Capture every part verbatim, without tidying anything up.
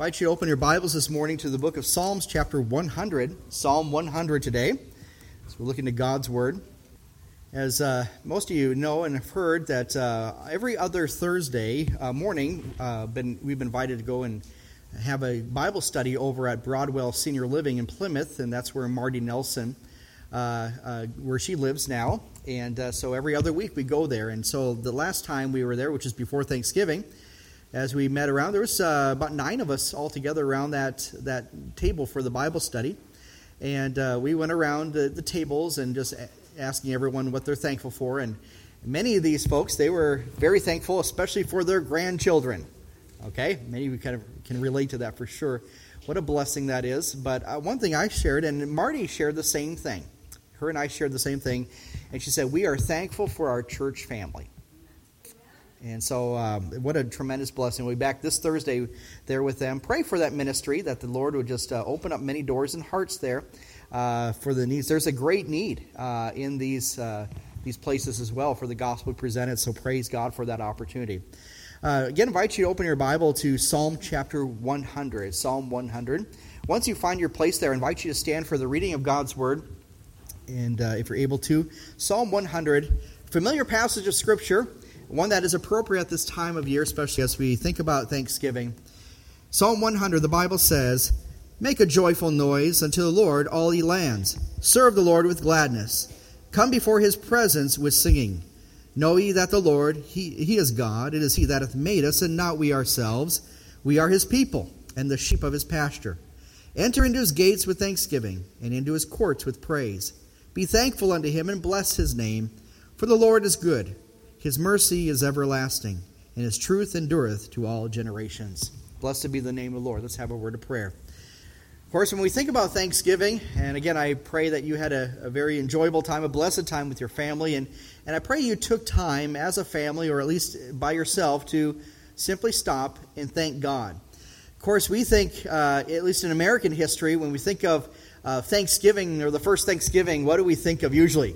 I invite you to open your Bibles this morning to the book of Psalms, chapter one hundred, Psalm one hundred today. So we're looking to God's Word. As uh, most of you know and have heard that uh, every other Thursday uh, morning, uh, been, we've been invited to go and have a Bible study over at Broadwell Senior Living in Plymouth, and that's where Marty Nelson, uh, uh, where she lives now. And uh, so every other week we go there. And so the last time we were there, which is before Thanksgiving, as we met around, there was uh, about nine of us all together around that that table for the Bible study. And uh, we went around the, the tables and just a- asking everyone what they're thankful for. And many of these folks, they were very thankful, especially for their grandchildren. Okay? Many of you kind of can relate to that for sure. What a blessing that is. But uh, one thing I shared, and Marty shared the same thing. Her and I shared the same thing. And she said, we are thankful for our church family. And so um, what a tremendous blessing. We'll be back this Thursday there with them. Pray for that ministry, that the Lord would just uh, open up many doors and hearts there uh, for the needs. There's a great need uh, in these uh, these places as well for the gospel presented, so praise God for that opportunity. Uh, again, I invite you to open your Bible to Psalm chapter one hundred, Psalm one hundred. Once you find your place there, I invite you to stand for the reading of God's Word, and uh, if you're able to, Psalm one hundred, familiar passage of Scripture, one that is appropriate at this time of year, especially as we think about Thanksgiving. Psalm one hundred, the Bible says, "Make a joyful noise unto the Lord, all ye lands. Serve the Lord with gladness. Come before his presence with singing. Know ye that the Lord, he, he is God. It is he that hath made us, and not we ourselves. We are his people, and the sheep of his pasture. Enter into his gates with thanksgiving, and into his courts with praise. Be thankful unto him, and bless his name. For the Lord is good. His mercy is everlasting, and his truth endureth to all generations." Blessed be the name of the Lord. Let's have a word of prayer. Of course, when we think about Thanksgiving, and again, I pray that you had a, a very enjoyable time, a blessed time with your family, and, and I pray you took time as a family, or at least by yourself, to simply stop and thank God. Of course, we think, uh, at least in American history, when we think of uh, Thanksgiving, or the first Thanksgiving, what do we think of usually?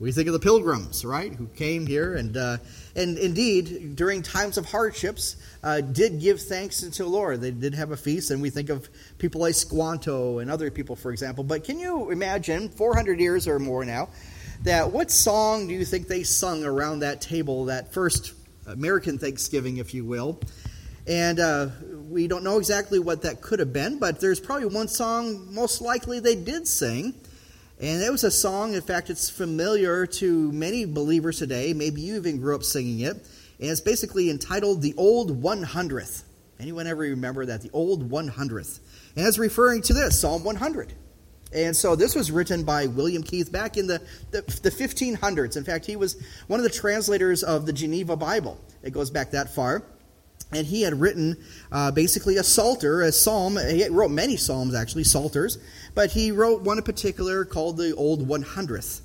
We think of the pilgrims, right, who came here and uh, and indeed, during times of hardships, uh, did give thanks unto the Lord. They did have a feast, and we think of people like Squanto and other people, for example. But can you imagine, four hundred years or more now, that what song do you think they sung around that table, that first American Thanksgiving, if you will? And uh, we don't know exactly what that could have been, but there's probably one song most likely they did sing. And it was a song, in fact, it's familiar to many believers today. Maybe you even grew up singing it. And it's basically entitled The Old one hundredth. Anyone ever remember that? The Old one hundredth. And it's referring to this, Psalm one hundred. And so this was written by William Keith back in the, the, the fifteen hundreds. In fact, he was one of the translators of the Geneva Bible. It goes back that far. And he had written uh, basically a psalter, a psalm. He wrote many psalms, actually, psalters. But he wrote one in particular called The Old one hundredth.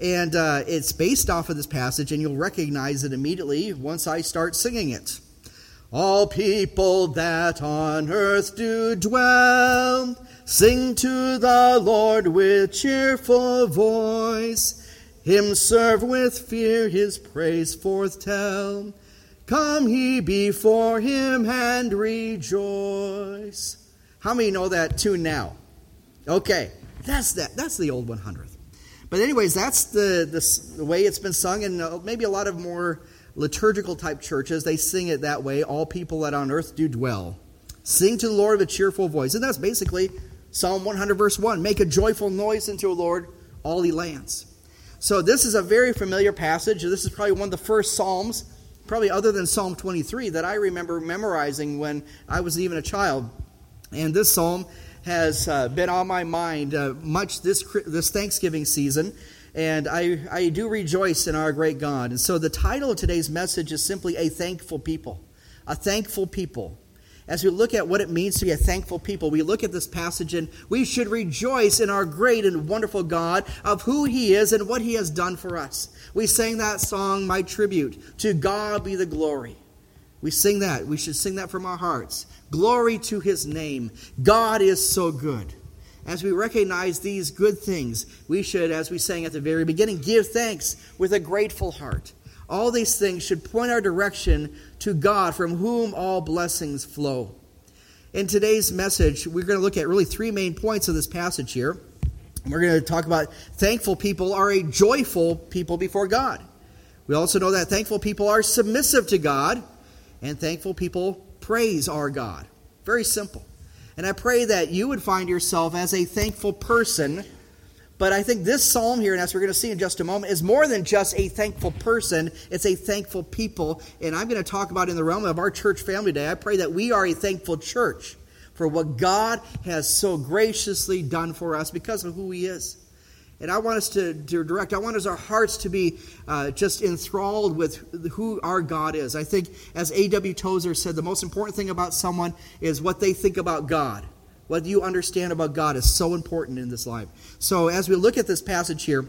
And uh, it's based off of this passage, and you'll recognize it immediately once I start singing it. All people that on earth do dwell, sing to the Lord with cheerful voice. Him serve with fear, his praise forth tell. Come ye before him and rejoice. How many know that tune now? Okay, that's that. That's the Old one hundredth. But anyways, that's the, the, the way it's been sung, and maybe a lot of more liturgical type churches, they sing it that way, all people that on earth do dwell. Sing to the Lord with a cheerful voice. And that's basically Psalm one hundred verse one. Make a joyful noise unto the Lord, all ye lands. So this is a very familiar passage. This is probably one of the first Psalms, probably other than Psalm twenty-three, that I remember memorizing when I was even a child. And this psalm has uh, been on my mind uh, much this this Thanksgiving season, and I, I do rejoice in our great God. And so the title of today's message is simply A Thankful People, A Thankful People. As we look at what it means to be a thankful people, we look at this passage and we should rejoice in our great and wonderful God, of who he is and what he has done for us. We sang that song, My Tribute, to God be the glory. We sing that. We should sing that from our hearts. Glory to his name. God is so good. As we recognize these good things, we should, as we sang at the very beginning, give thanks with a grateful heart. All these things should point our direction to God, from whom all blessings flow. In today's message, we're going to look at really three main points of this passage here. We're going to talk about thankful people are a joyful people before God. We also know that thankful people are submissive to God, and thankful people praise our God. Very simple. And I pray that you would find yourself as a thankful person. But I think this psalm here, and as we're going to see in just a moment, is more than just a thankful person. It's a thankful people. And I'm going to talk about in the realm of our church family today. I pray that we are a thankful church for what God has so graciously done for us because of who He is. And I want us to, to direct, I want us, our hearts to be uh, just enthralled with who our God is. I think, as A W Tozer said, the most important thing about someone is what they think about God. What you understand about God is so important in this life. So as we look at this passage here,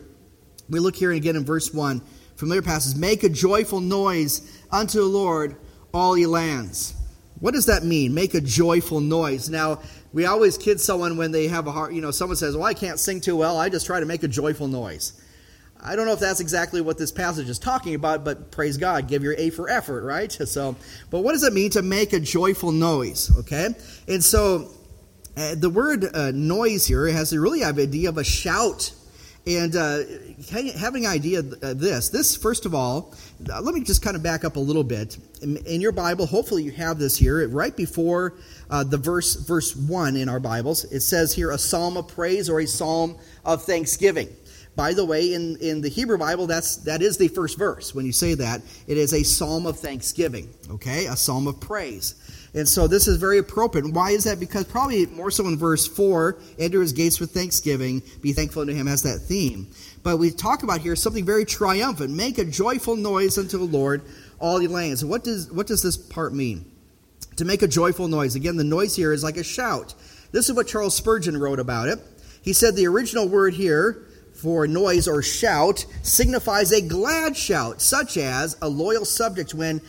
we look here again in verse one, familiar passage, make a joyful noise unto the Lord, all ye lands. What does that mean? Make a joyful noise. Now, we always kid someone when they have a heart, you know, someone says, well, I can't sing too well. I just try to make a joyful noise. I don't know if that's exactly what this passage is talking about, but praise God, give your A for effort, right? So, but what does it mean to make a joyful noise? Okay. And so uh, the word uh, noise here has a really have idea of a shout. And uh, having an idea of this, this, first of all, let me just kind of back up a little bit. In, in your Bible, hopefully you have this here, right before uh, the verse verse one in our Bibles, it says here a psalm of praise or a psalm of thanksgiving. By the way, in, in the Hebrew Bible, that's that is the first verse. When you say that, it is a psalm of thanksgiving, okay, a psalm of praise. And so this is very appropriate. Why is that? Because probably more so in verse four, enter his gates with thanksgiving, be thankful unto him, has that theme. But we talk about here something very triumphant. Make a joyful noise unto the Lord, all ye lands. What does what does this part mean? To make a joyful noise. Again, the noise here is like a shout. This is what Charles Spurgeon wrote about it. He said the original word here for noise or shout signifies a glad shout, such as a loyal subject when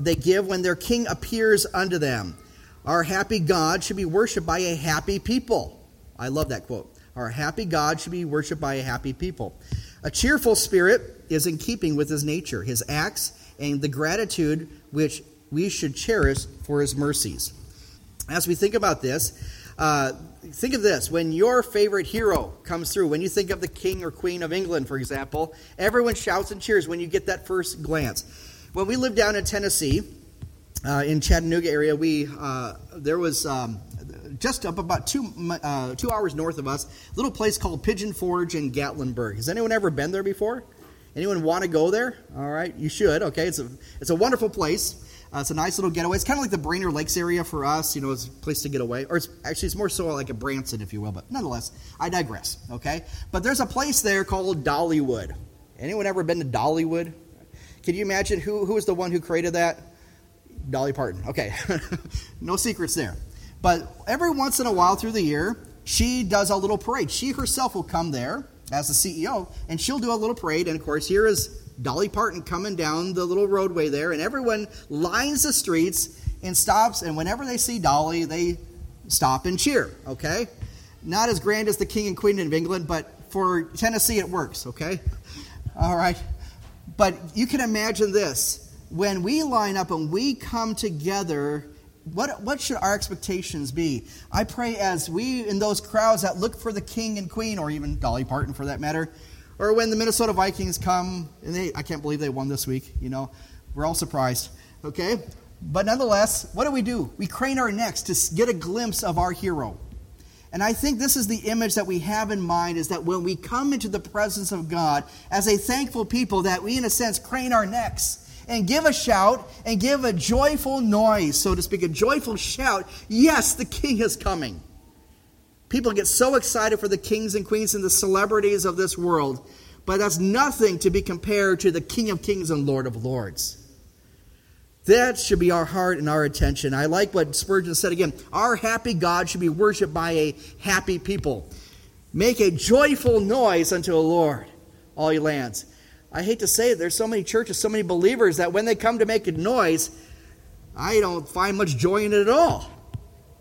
they give when their king appears unto them. Our happy God should be worshipped by a happy people. I love that quote. Our happy God should be worshipped by a happy people. A cheerful spirit is in keeping with his nature, his acts, and the gratitude which we should cherish for his mercies. As we think about this, uh, think of this. When your favorite hero comes through, when you think of the king or queen of England, for example, everyone shouts and cheers when you get that first glance. When we lived down in Tennessee, uh, in Chattanooga area, we uh, there was um, just up about two uh, two hours north of us, a little place called Pigeon Forge in Gatlinburg. Has anyone ever been there before? Anyone want to go there? All right, you should. Okay, it's a it's a wonderful place. Uh, it's a nice little getaway. It's kind of like the Brainerd Lakes area for us. You know, it's a place to get away. Or it's actually it's more so like a Branson, if you will. But nonetheless, I digress. Okay, but there's a place there called Dollywood. Anyone ever been to Dollywood? Can you imagine who who is the one who created that? Dolly Parton. Okay, no secrets there. But every once in a while through the year, she does a little parade. She herself will come there as the C E O, and she'll do a little parade. And, of course, here is Dolly Parton coming down the little roadway there, and everyone lines the streets and stops. And whenever they see Dolly, they stop and cheer, okay? Not as grand as the King and Queen of England, but for Tennessee it works, okay? All right. But you can imagine this. When we line up and we come together, what what should our expectations be? I pray as we, in those crowds that look for the king and queen, or even Dolly Parton for that matter, or when the Minnesota Vikings come, and they I can't believe they won this week, you know. We're all surprised, okay? But nonetheless, what do we do? We crane our necks to get a glimpse of our hero. And I think this is the image that we have in mind, is that when we come into the presence of God as a thankful people, that we, in a sense, crane our necks and give a shout and give a joyful noise, so to speak, a joyful shout. Yes, the king is coming. People get so excited for the kings and queens and the celebrities of this world, but that's nothing to be compared to the King of Kings and Lord of Lords. That should be our heart and our attention. I like what Spurgeon said again. Our happy God should be worshipped by a happy people. Make a joyful noise unto the Lord, all ye lands. I hate to say it, there's so many churches, so many believers, that when they come to make a noise, I don't find much joy in it at all.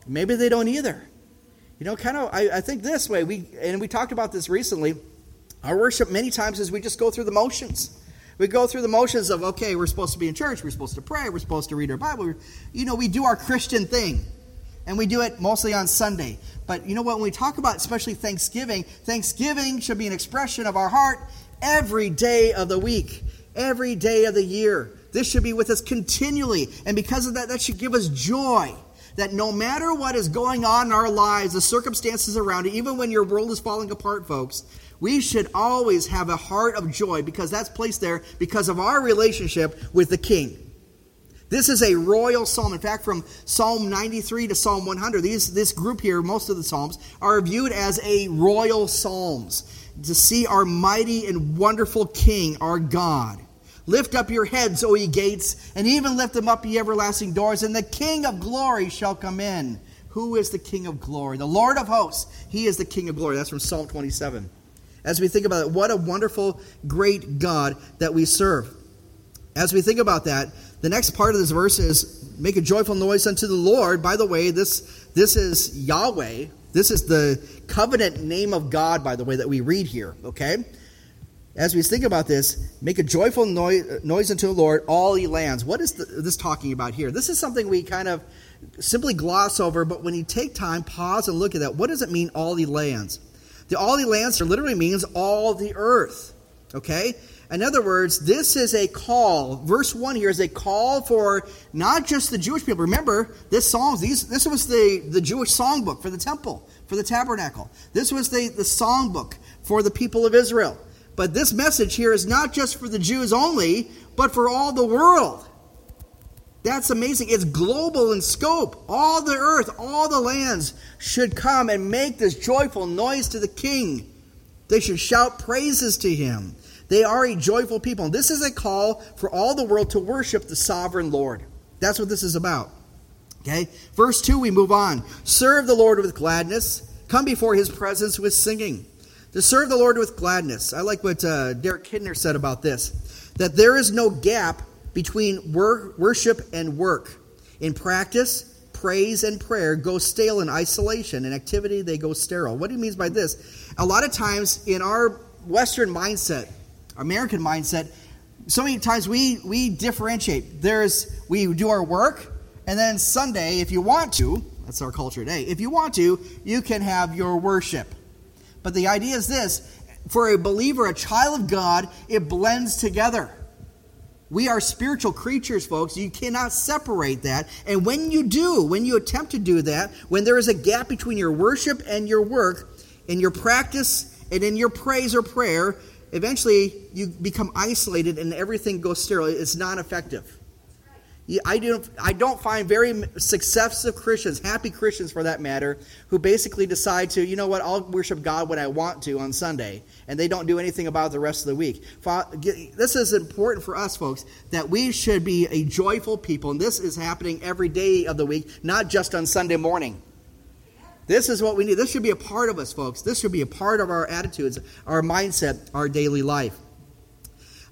Maybe they don't either. You know, kind of, I, I think this way, we and we talked about this recently, our worship many times is we just go through the motions. We go through the motions of, okay, we're supposed to be in church, we're supposed to pray, we're supposed to read our Bible. You know, we do our Christian thing. And we do it mostly on Sunday. But you know what? When we talk about especially Thanksgiving, Thanksgiving should be an expression of our heart every day of the week, every day of the year. This should be with us continually. And because of that, that should give us joy. That no matter what is going on in our lives, the circumstances around it, even when your world is falling apart, folks, we should always have a heart of joy because that's placed there because of our relationship with the King. This is a royal psalm. In fact, from Psalm ninety-three to Psalm one hundred, these, this group here, most of the psalms, are viewed as a royal psalms. To see our mighty and wonderful King, our God. Lift up your heads, O ye gates, and even lift them up, ye everlasting doors, and the King of glory shall come in. Who is the King of glory? The Lord of hosts. He is the King of glory. That's from Psalm twenty-seven. As we think about it, what a wonderful, great God that we serve. As we think about that, the next part of this verse is, make a joyful noise unto the Lord. By the way, this, this is Yahweh. This is the covenant name of God, by the way, that we read here, okay? As we think about this, make a joyful noise, noise unto the Lord, all ye lands. What is the, this talking about here? This is something we kind of simply gloss over, but when you take time, pause and look at that. What does it mean, all ye lands? The all ye lands literally means all the earth, okay? In other words, this is a call. Verse one here is a call for not just the Jewish people. Remember, this psalms, these, this was the, the Jewish songbook for the temple, for the tabernacle. This was the, the songbook for the people of Israel. But this message here is not just for the Jews only, but for all the world. That's amazing. It's global in scope. All the earth, all the lands should come and make this joyful noise to the King. They should shout praises to him. They are a joyful people. And this is a call for all the world to worship the sovereign Lord. That's what this is about. Okay? Verse two, we move on. Serve the Lord with gladness. Come before his presence with singing. To serve the Lord with gladness. I like what uh, Derek Kidner said about this, that there is no gap between wor- worship and work. In practice, praise and prayer go stale in isolation. In activity, they go sterile. What he means by this, a lot of times in our Western mindset, American mindset, so many times we, we differentiate. There's we do our work, and then Sunday, if you want to, that's our culture today, if you want to, you can have your worship. But the idea is this, for a believer, a child of God, it blends together. We are spiritual creatures, folks. You cannot separate that. And when you do, when you attempt to do that, when there is a gap between your worship and your work, in your practice and in your praise or prayer, eventually you become isolated and everything goes sterile. It's non-effective. I don't, I don't find very successful Christians, happy Christians for that matter, who basically decide to, you know what, I'll worship God when I want to on Sunday, and they don't do anything about it the rest of the week. This is important for us, folks, that we should be a joyful people, and this is happening every day of the week, not just on Sunday morning. This is what we need. This should be a part of us, folks. This should be a part of our attitudes, our mindset, our daily life.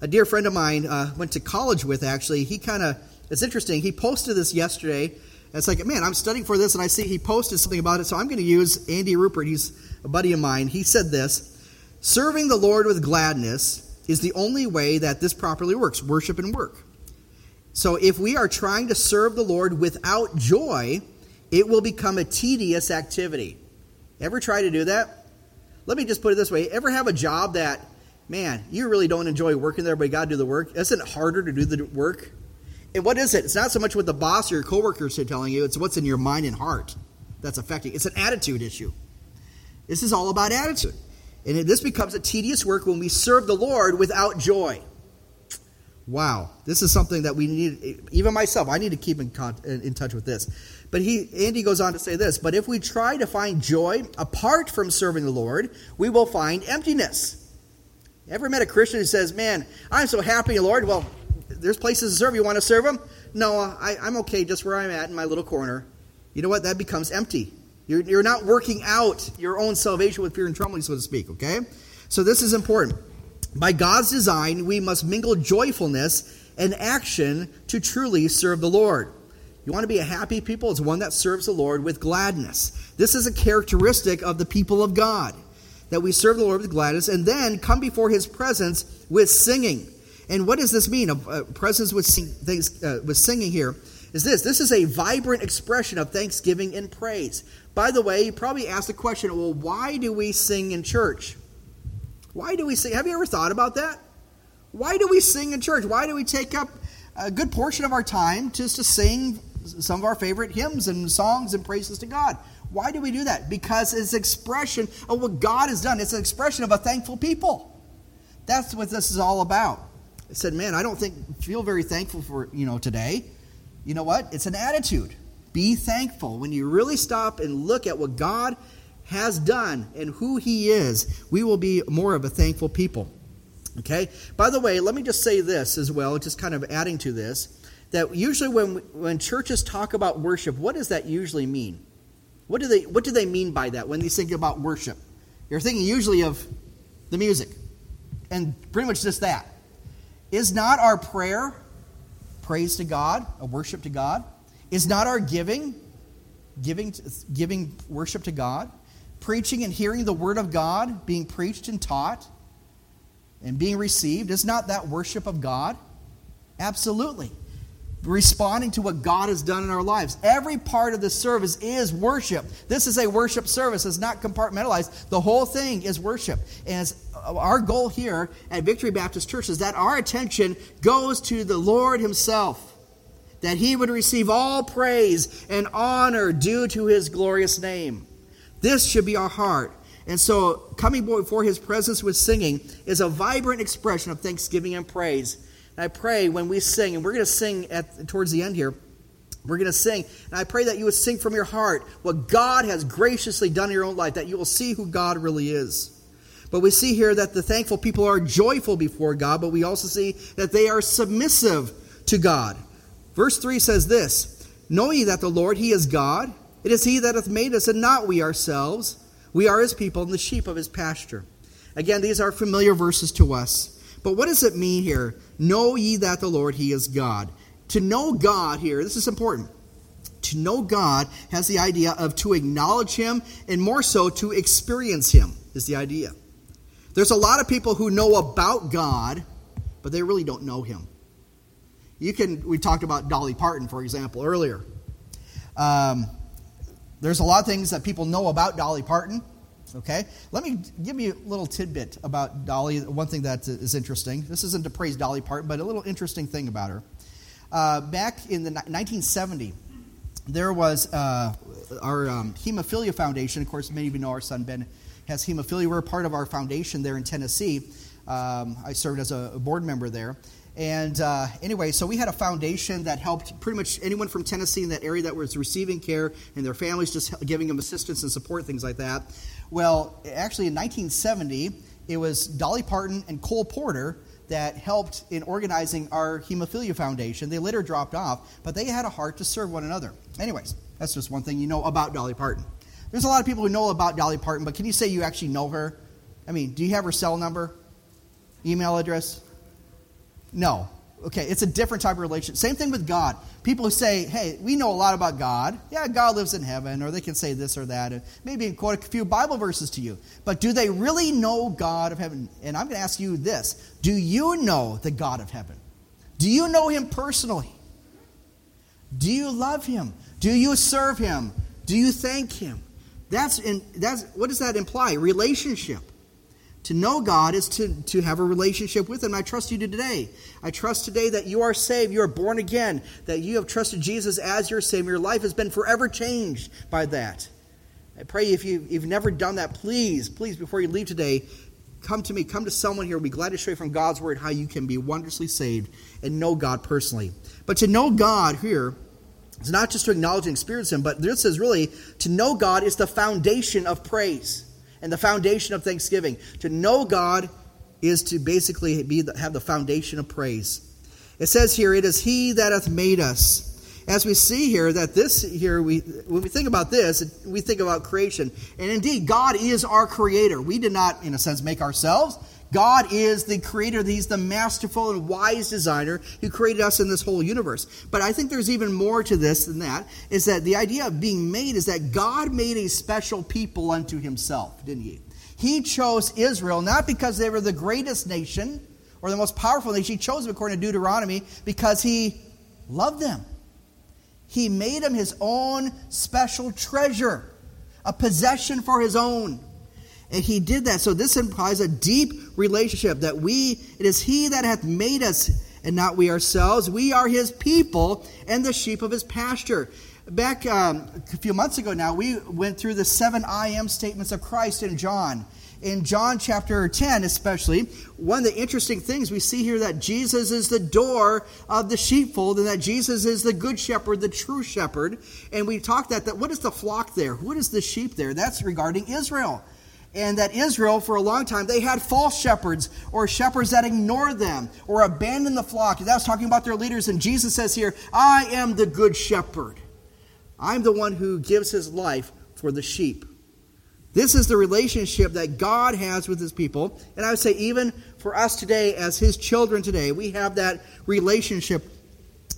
A dear friend of mine uh, went to college with, actually, he kind of, it's interesting. He posted this yesterday. It's like, man, I'm studying for this, and I see he posted something about it, so I'm going to use Andy Rupert. He's a buddy of mine. He said this, serving the Lord with gladness is the only way that this properly works, worship and work. So if we are trying to serve the Lord without joy, it will become a tedious activity. Ever try to do that? Let me just put it this way. Ever have a job that, man, you really don't enjoy working there, but you got to do the work? Isn't it harder to do the work? And what is it? It's not so much what the boss or your coworkers are telling you. It's what's in your mind and heart that's affecting. It's an attitude issue. This is all about attitude. And this becomes a tedious work when we serve the Lord without joy. Wow. This is something that we need, even myself, I need to keep in, con- in touch with this. But he, Andy goes on to say this, but if we try to find joy apart from serving the Lord, we will find emptiness. Ever met a Christian who says, man, I'm so happy, Lord? Well, there's places to serve. You want to serve them? No, I, I'm okay just where I'm at in my little corner. You know what? That becomes empty. You're, you're not working out your own salvation with fear and trembling, so to speak, okay? So this is important. By God's design, we must mingle joyfulness and action to truly serve the Lord. You want to be a happy people? It's one that serves the Lord with gladness. This is a characteristic of the people of God, that we serve the Lord with gladness and then come before his presence with singing. And what does this mean? A presence with, sing, things, uh, with singing here. is this. This is a vibrant expression of thanksgiving and praise. By the way, you probably asked the question, well, why do we sing in church? Why do we sing? Have you ever thought about that? Why do we sing in church? Why do we take up a good portion of our time just to sing some of our favorite hymns and songs and praises to God? Why do we do that? Because it's an expression of what God has done. It's an expression of a thankful people. That's what this is all about. I said, man, I don't think feel very thankful for, you know, today. You know what? It's an attitude. Be thankful. When you really stop and look at what God has done and who he is, we will be more of a thankful people. Okay? By the way, let me just say this as well, just kind of adding to this, that usually when when churches talk about worship, what does that usually mean? What do they what do they mean by that when they think about worship? You're thinking usually of the music and pretty much just that. Is not our prayer praise to God, a worship to God? Is not our giving giving giving worship to God? Preaching and hearing the word of God being preached and taught and being received, is not that worship of God? Absolutely. Responding to what God has done in our lives. Every part of the service is worship. This is a worship service. It's not compartmentalized. The whole thing is worship. And it's our goal here at Victory Baptist Church is that our attention goes to the Lord himself, that he would receive all praise and honor due to his glorious name. This should be our heart. And so coming before his presence with singing is a vibrant expression of thanksgiving and praise. And I pray when we sing, and we're going to sing at towards the end here, we're going to sing, and I pray that you would sing from your heart what God has graciously done in your own life, that you will see who God really is. But we see here that the thankful people are joyful before God, but we also see that they are submissive to God. Verse three says this, "Know ye that the Lord, he is God. It is he that hath made us, and not we ourselves. We are his people, and the sheep of his pasture." Again, these are familiar verses to us. But what does it mean here? Know ye that the Lord, he is God. To know God here, this is important. To know God has the idea of to acknowledge him, and more so to experience him is the idea. There's a lot of people who know about God, but they really don't know him. You can, we talked about Dolly Parton, for example, earlier. Um, there's a lot of things that people know about Dolly Parton. Okay, let me give you a little tidbit about Dolly. One thing that is interesting. This isn't to praise Dolly Parton, but a little interesting thing about her. Uh, back in the nineteen seventy, there was uh, our um, Hemophilia Foundation. Of course, many of you know our son Ben has hemophilia. We're part of our foundation there in Tennessee. Um, I served as a board member there. And uh, anyway, so we had a foundation that helped pretty much anyone from Tennessee in that area that was receiving care and their families, just giving them assistance and support, things like that. Well, actually in nineteen seventy, it was Dolly Parton and Cole Porter that helped in organizing our Hemophilia Foundation. They later dropped off, but they had a heart to serve one another. Anyways, that's just one thing you know about Dolly Parton. There's a lot of people who know about Dolly Parton, but can you say you actually know her? I mean, do you have her cell number, email address? No. Okay, it's a different type of relationship. Same thing with God. People who say, hey, we know a lot about God. Yeah, God lives in heaven, or they can say this or that, and maybe quote a few Bible verses to you. But do they really know God of heaven? And I'm going to ask you this. Do you know the God of heaven? Do you know him personally? Do you love him? Do you serve him? Do you thank him? That's in, that's what does that imply? Relationship. To know God is to, to have a relationship with him. I trust you today. I trust today that you are saved. You are born again. That you have trusted Jesus as your Savior. Your life has been forever changed by that. I pray if you, you've never done that, please, please, before you leave today, come to me. Come to someone here. We'll be glad to show you from God's word how you can be wondrously saved and know God personally. But to know God here is not just to acknowledge and experience him, but this is really to know God is the foundation of praise. And the foundation of thanksgiving. To know God is to basically be the, have the foundation of praise. It says here, it is he that hath made us. As we see here, that this here, we when we think about this, we think about creation. And indeed, God is our creator. We did not, in a sense, make ourselves. God is the creator. He's the masterful and wise designer who created us in this whole universe. But I think there's even more to this than that, is that the idea of being made is that God made a special people unto himself, didn't he? He chose Israel not because they were the greatest nation or the most powerful nation. He chose them according to Deuteronomy because he loved them. He made him his own special treasure, a possession for his own. And he did that. So this implies a deep relationship that we, it is he that hath made us and not we ourselves. We are his people and the sheep of his pasture. Back um, a few months ago now, we went through the seven I am statements of Christ in John. In John chapter ten especially, one of the interesting things we see here that Jesus is the door of the sheepfold and that Jesus is the good shepherd, the true shepherd. And we talked that, that what is the flock there? What is the sheep there? That's regarding Israel. And that Israel, for a long time, they had false shepherds or shepherds that ignored them or abandoned the flock. That was talking about their leaders. And Jesus says here, I am the good shepherd. I'm the one who gives his life for the sheep. This is the relationship that God has with his people. And I would say even for us today as his children today, we have that relationship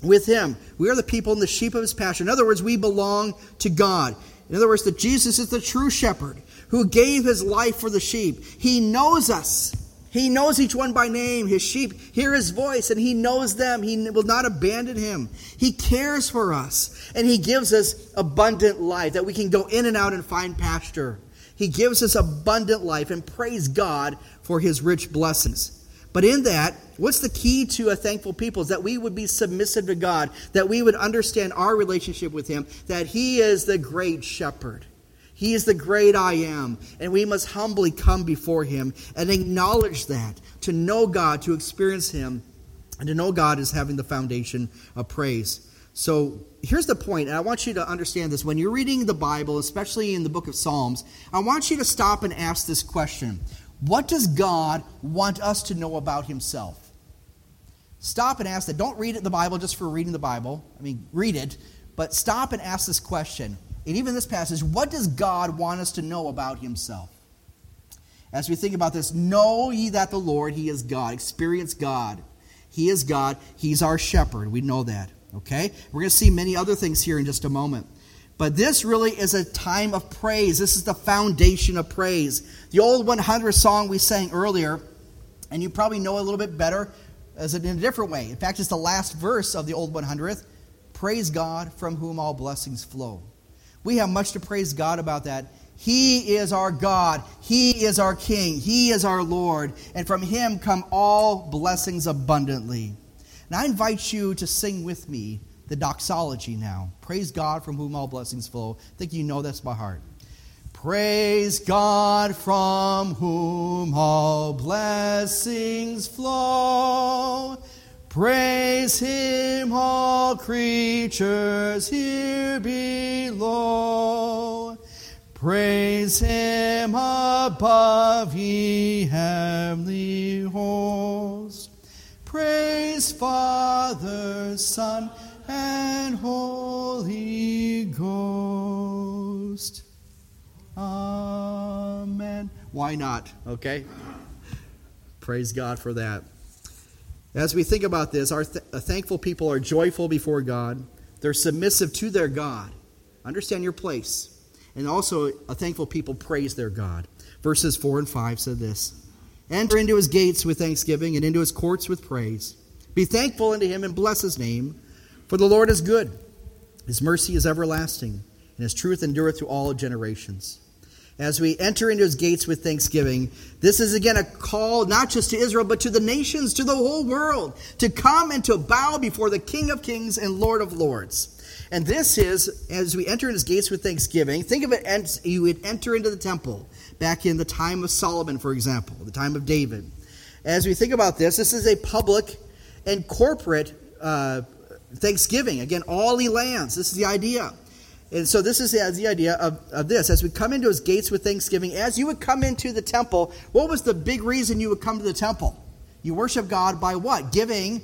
with him. We are the people and the sheep of his pasture. In other words, we belong to God. In other words, that Jesus is the true shepherd who gave his life for the sheep. He knows us. He knows each one by name. His sheep hear his voice, and he knows them. He will not abandon him. He cares for us, and he gives us abundant life, that we can go in and out and find pasture. He gives us abundant life, and praise God for his rich blessings. But in that, what's the key to a thankful people is that we would be submissive to God, that we would understand our relationship with him, that he is the great shepherd. He is the great I am, and we must humbly come before him and acknowledge that, to know God, to experience him, and to know God is having the foundation of praise. So here's the point, and I want you to understand this. When you're reading the Bible, especially in the book of Psalms, I want you to stop and ask this question. What does God want us to know about himself? Stop and ask that. Don't read the Bible just for reading the Bible. I mean, read it, but stop and ask this question. And even this passage, what does God want us to know about himself? As we think about this, know ye that the Lord, he is God. Experience God. He is God. He's our shepherd. We know that, okay? We're going to see many other things here in just a moment. But this really is a time of praise. This is the foundation of praise. The Old one hundredth song we sang earlier, and you probably know a little bit better as in a different way. In fact, it's the last verse of the Old one hundredth. Praise God from whom all blessings flow. We have much to praise God about that. He is our God. He is our King. He is our Lord. And from him come all blessings abundantly. And I invite you to sing with me the doxology now. Praise God from whom all blessings flow. I think you know that's by heart. Praise God from whom all blessings flow. Praise him, all creatures here below. Praise him above, ye heavenly hosts. Praise Father, Son, and Holy Ghost. Amen. Why not? Okay? Praise God for that. As we think about this, our th- thankful people are joyful before God. They're submissive to their God. Understand your place. And also, a thankful people praise their God. Verses four and five said this. Enter into his gates with thanksgiving and into his courts with praise. Be thankful unto him and bless his name. For the Lord is good. His mercy is everlasting, and his truth endureth to all generations. As we enter into his gates with thanksgiving, this is again a call not just to Israel, but to the nations, to the whole world, to come and to bow before the King of Kings and Lord of Lords. And this is, as we enter into his gates with thanksgiving, think of it as you would enter into the temple back in the time of Solomon, for example, the time of David. As we think about this, this is a public and corporate uh, thanksgiving. Again, all ye lands, this is the idea. And so this is the, the idea of, of this. As we come into his gates with thanksgiving, as you would come into the temple, what was the big reason you would come to the temple? You worship God by what? Giving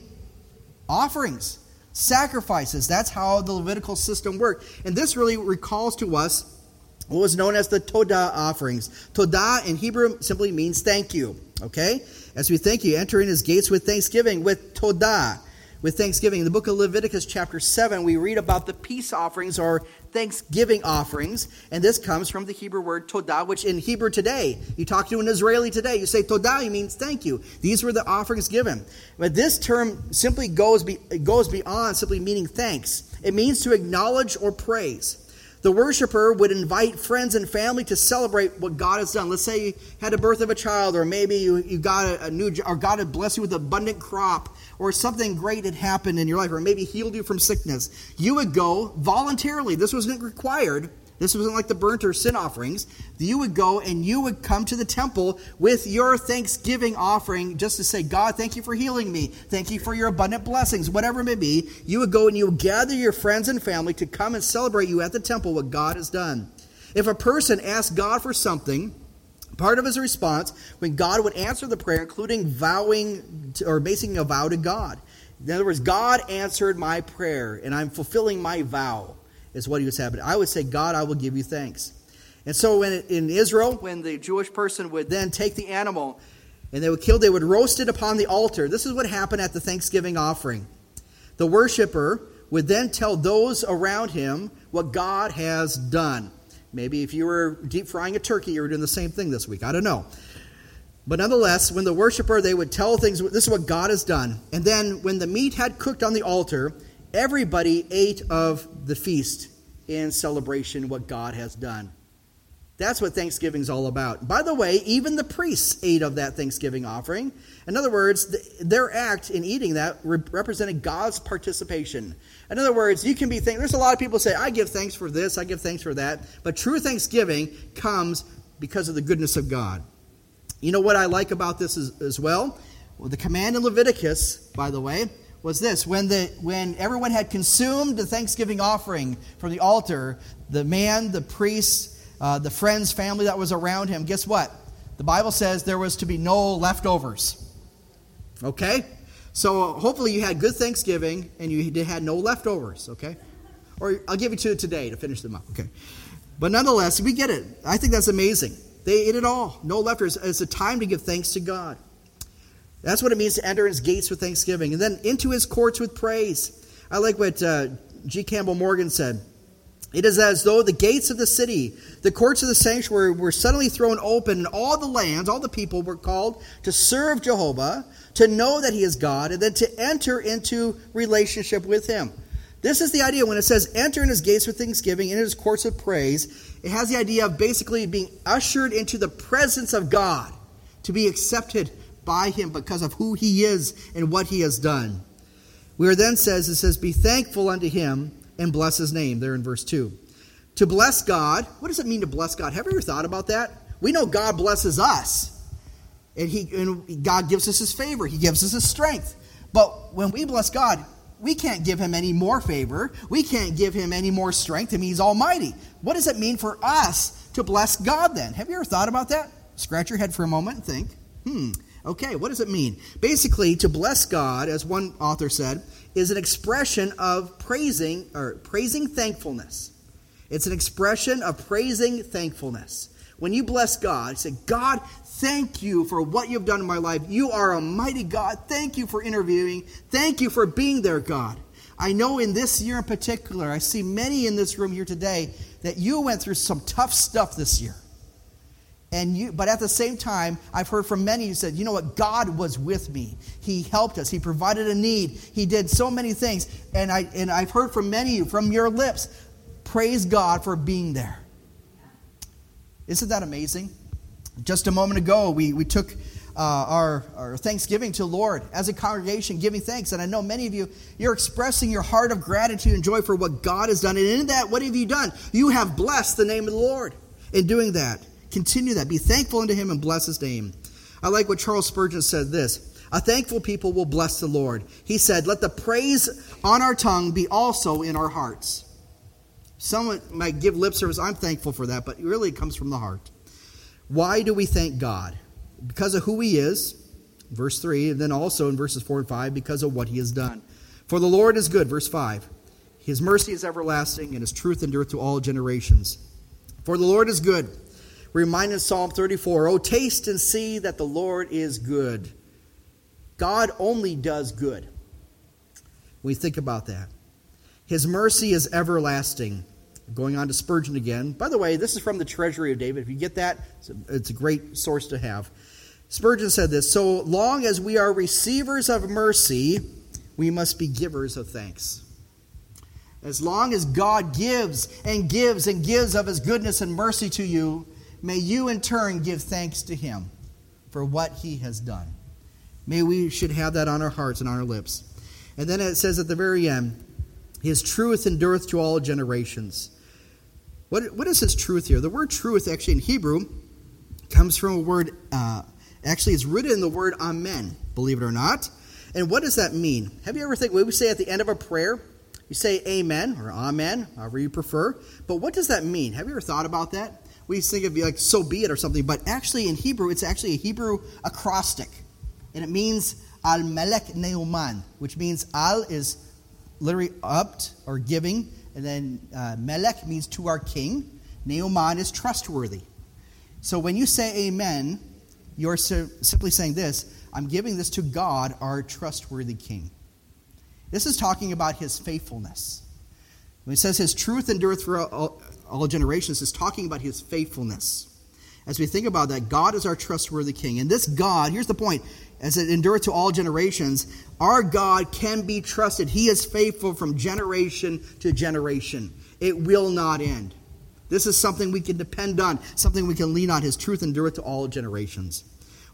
offerings, sacrifices. That's how the Levitical system worked. And this really recalls to us what was known as the Todah offerings. Todah in Hebrew simply means thank you, okay? As we thank you, enter in his gates with thanksgiving, with Todah. with thanksgiving. In the book of Leviticus chapter seven, we read about the peace offerings or thanksgiving offerings. And this comes from the Hebrew word todah, which in Hebrew today, you talk to an Israeli today, you say todah, you means thank you. These were the offerings given. But this term simply goes, be, goes beyond simply meaning thanks. It means to acknowledge or praise. The worshiper would invite friends and family to celebrate what God has done. Let's say you had the birth of a child, or maybe you, you got a new, or God had blessed you with an abundant crop, or something great had happened in your life, or maybe healed you from sickness. You would go voluntarily. This wasn't required. This wasn't like the burnt or sin offerings. You would go and you would come to the temple with your thanksgiving offering just to say, God, thank you for healing me. Thank you for your abundant blessings, whatever it may be. You would go and you would gather your friends and family to come and celebrate you at the temple what God has done. If a person asked God for something, part of his response when God would answer the prayer, including vowing to, or making a vow to God. In other words, God answered my prayer and I'm fulfilling my vow. Is what he was happening. I would say, God, I will give you thanks. And so when in Israel, when the Jewish person would then take the animal and they would kill, they would roast it upon the altar. This is what happened at the Thanksgiving offering. The worshiper would then tell those around him what God has done. Maybe if you were deep frying a turkey, you were doing the same thing this week. I don't know. But nonetheless, when the worshiper, they would tell things, this is what God has done. And then when the meat had cooked on the altar, everybody ate of the feast in celebration what God has done. That's what Thanksgiving is all about. By the way, even the priests ate of that Thanksgiving offering. In other words, their act in eating that represented God's participation. In other words, you can be thankful. There's a lot of people say, I give thanks for this, I give thanks for that. But true Thanksgiving comes because of the goodness of God. You know what I like about this is, as well? Well, the command in Leviticus, by the way, was this, when the when everyone had consumed the thanksgiving offering from the altar, the man, the priest, uh, the friends, family that was around him, guess what? The Bible says there was to be no leftovers. Okay? So hopefully you had good Thanksgiving and you had no leftovers, okay? Or I'll give you two today to finish them up, okay? But nonetheless, we get it. I think that's amazing. They ate it all. No leftovers. It's a time to give thanks to God. That's what it means to enter his gates with thanksgiving and then into his courts with praise. I like what uh, G. Campbell Morgan said. It is as though the gates of the city, the courts of the sanctuary were suddenly thrown open and all the lands, all the people were called to serve Jehovah, to know that he is God, and then to enter into relationship with him. This is the idea when it says enter in his gates with thanksgiving, in his courts of praise. It has the idea of basically being ushered into the presence of God to be accepted by him because of who he is and what he has done. Where then says, it says, be thankful unto him and bless his name, there in verse two. To bless God, what does it mean to bless God? Have you ever thought about that? We know God blesses us. And, he, and God gives us his favor. He gives us his strength. But when we bless God, we can't give him any more favor. We can't give him any more strength. I mean, he's almighty. What does it mean for us to bless God then? Have you ever thought about that? Scratch your head for a moment and think, hmm, okay, what does it mean? Basically, to bless God, as one author said, is an expression of praising or praising thankfulness. It's an expression of praising thankfulness. When you bless God, you say, God, thank you for what you've done in my life. You are a mighty God. Thank you for interviewing. Thank you for being there, God. I know in this year in particular, I see many in this room here today that you went through some tough stuff this year. And you, but at the same time, I've heard from many who said, you know what, God was with me. He helped us. He provided a need. He did so many things. And, I, and I've heard from many, from your lips, praise God for being there. Isn't that amazing? Just a moment ago, we, we took uh, our, our thanksgiving to the Lord as a congregation, giving thanks. And I know many of you, you're expressing your heart of gratitude and joy for what God has done. And in that, what have you done? You have blessed the name of the Lord in doing that. Continue that. Be thankful unto him and bless his name. I like what Charles Spurgeon said this. A thankful people will bless the Lord. He said, let the praise on our tongue be also in our hearts. Someone might give lip service. I'm thankful for that, but it really comes from the heart. Why do we thank God? Because of who he is, verse three, and then also in verses four and five, because of what he has done. For the Lord is good, verse five. His mercy is everlasting, and his truth endureth to all generations. For the Lord is good. Reminded Psalm thirty-four, oh, taste and see that the Lord is good. God only does good. when you think about that. His mercy is everlasting. Going on to Spurgeon again. By the way, this is from the Treasury of David. If you get that, it's a, it's a great source to have. Spurgeon said this, "So long as we are receivers of mercy, we must be givers of thanks." As long as God gives and gives and gives of his goodness and mercy to you, may you in turn give thanks to him for what he has done. May we should have that on our hearts and on our lips. And then it says at the very end, his truth endureth to all generations. What, what is his truth here? The word truth actually in Hebrew comes from a word, uh, actually it's rooted in the word amen, believe it or not. And what does that mean? Have you ever think, we say at the end of a prayer, you say amen or amen, however you prefer. But what does that mean? Have you ever thought about that? We think it'd be like, so be it or something. But actually in Hebrew, it's actually a Hebrew acrostic. And it means al-melech neuman, which means al is literally upt or giving. And then uh, melech means to our king. Neuman is trustworthy. So when you say amen, you're so, simply saying this, I'm giving this to God, our trustworthy king. This is talking about his faithfulness. When it says his truth endureth for all, all generations, it's talking about his faithfulness. As we think about that, God is our trustworthy king. And this God, here's the point, as it endureth to all generations, our God can be trusted. He is faithful from generation to generation. It will not end. This is something we can depend on, something we can lean on. His truth endureth to all generations.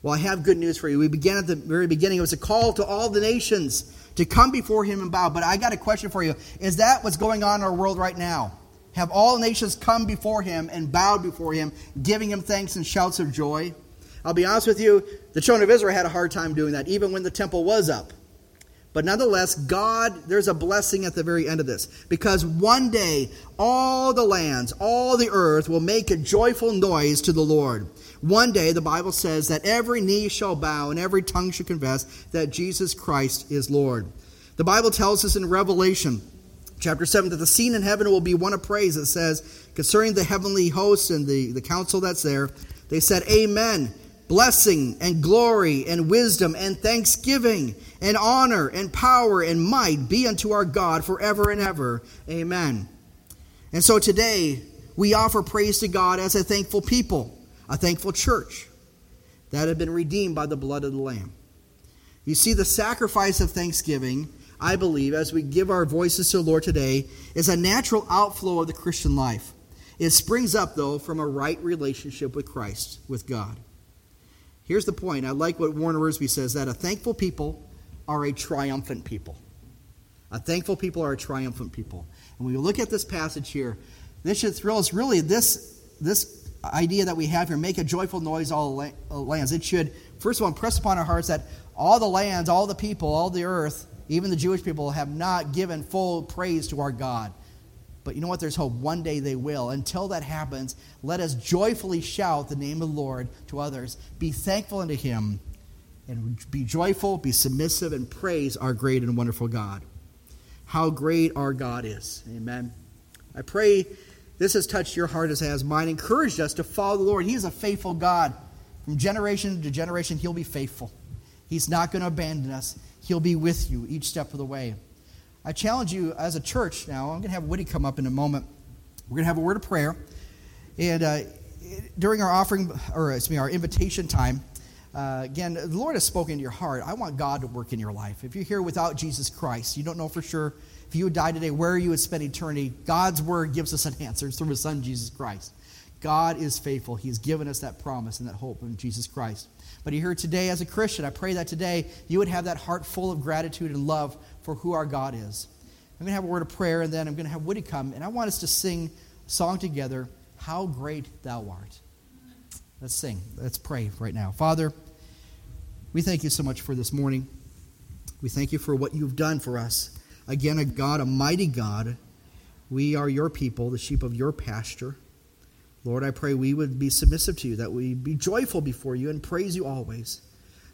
Well, I have good news for you. We began at the very beginning. It was a call to all the nations to come before him and bow. But I got a question for you. Is that what's going on in our world right now? Have all nations come before him and bowed before him, giving him thanks and shouts of joy? I'll be honest with you, the children of Israel had a hard time doing that, even when the temple was up. But nonetheless, God, there's a blessing at the very end of this. Because one day, all the lands, all the earth will make a joyful noise to the Lord. One day, the Bible says that every knee shall bow and every tongue shall confess that Jesus Christ is Lord. The Bible tells us in Revelation chapter seven that the scene in heaven will be one of praise. It says, concerning the heavenly host and the, the council that's there, they said, Amen. Blessing and glory and wisdom and thanksgiving and honor and power and might be unto our God forever and ever. Amen. And so today we offer praise to God as a thankful people, a thankful church that have been redeemed by the blood of the Lamb. You see, the sacrifice of thanksgiving, I believe, as we give our voices to the Lord today, is a natural outflow of the Christian life. It springs up, though, from a right relationship with Christ, with God. Here's the point. I like what Warner Wiersbe says, that a thankful people are a triumphant people. A thankful people are a triumphant people. And when we look at this passage here, this should thrill us. Really, this, this idea that we have here, make a joyful noise all the lands. It should, first of all, impress upon our hearts that all the lands, all the people, all the earth, even the Jewish people have not given full praise to our God. But you know what? There's hope. One day they will. Until that happens, let us joyfully shout the name of the Lord to others. Be thankful unto him and be joyful, be submissive, and praise our great and wonderful God. How great our God is. Amen. I pray this has touched your heart as it has mine. Encouraged us to follow the Lord. He is a faithful God. From generation to generation, he'll be faithful. He's not going to abandon us. He'll be with you each step of the way. I challenge you as a church now. I'm going to have Woody come up in a moment. We're going to have a word of prayer. And uh, during our offering, or excuse me, our invitation time, uh, again, the Lord has spoken to your heart. I want God to work in your life. If you're here without Jesus Christ, you don't know for sure if you would die today, where you would spend eternity. God's word gives us an answer. It's through his son, Jesus Christ. God is faithful. He's given us that promise and that hope in Jesus Christ. But you're here today as a Christian. I pray that today you would have that heart full of gratitude and love for who our God is. I'm going to have a word of prayer, and then I'm going to have Woody come, and I want us to sing a song together, How Great Thou Art. Let's sing. Let's pray right now. Father, we thank you so much for this morning. We thank you for what you've done for us. Again, a God, a mighty God. We are your people, the sheep of your pasture. Lord, I pray we would be submissive to you, that we be joyful before you and praise you always.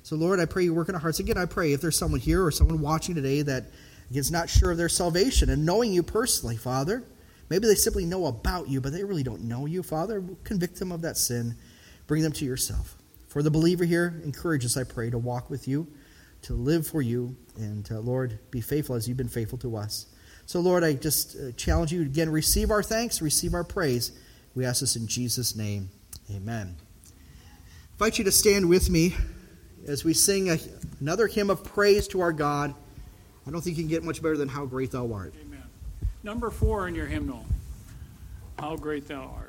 So, Lord, I pray you work in our hearts. Again, I pray if there's someone here or someone watching today that is not sure of their salvation and knowing you personally, Father, maybe they simply know about you, but they really don't know you, Father, convict them of that sin. Bring them to yourself. For the believer here, encourage us, I pray, to walk with you, to live for you. And uh, Lord, be faithful as you've been faithful to us. So Lord, I just uh, challenge you again, receive our thanks, receive our praise. We ask this in Jesus' name. Amen. I invite you to stand with me as we sing a, another hymn of praise to our God. I don't think you can get much better than How Great Thou Art. Amen. Number four in your hymnal, How Great Thou Art.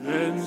Then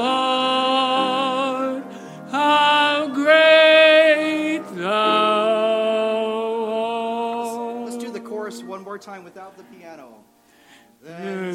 art, how great. Time without the piano. Then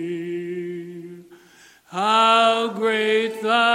How great thou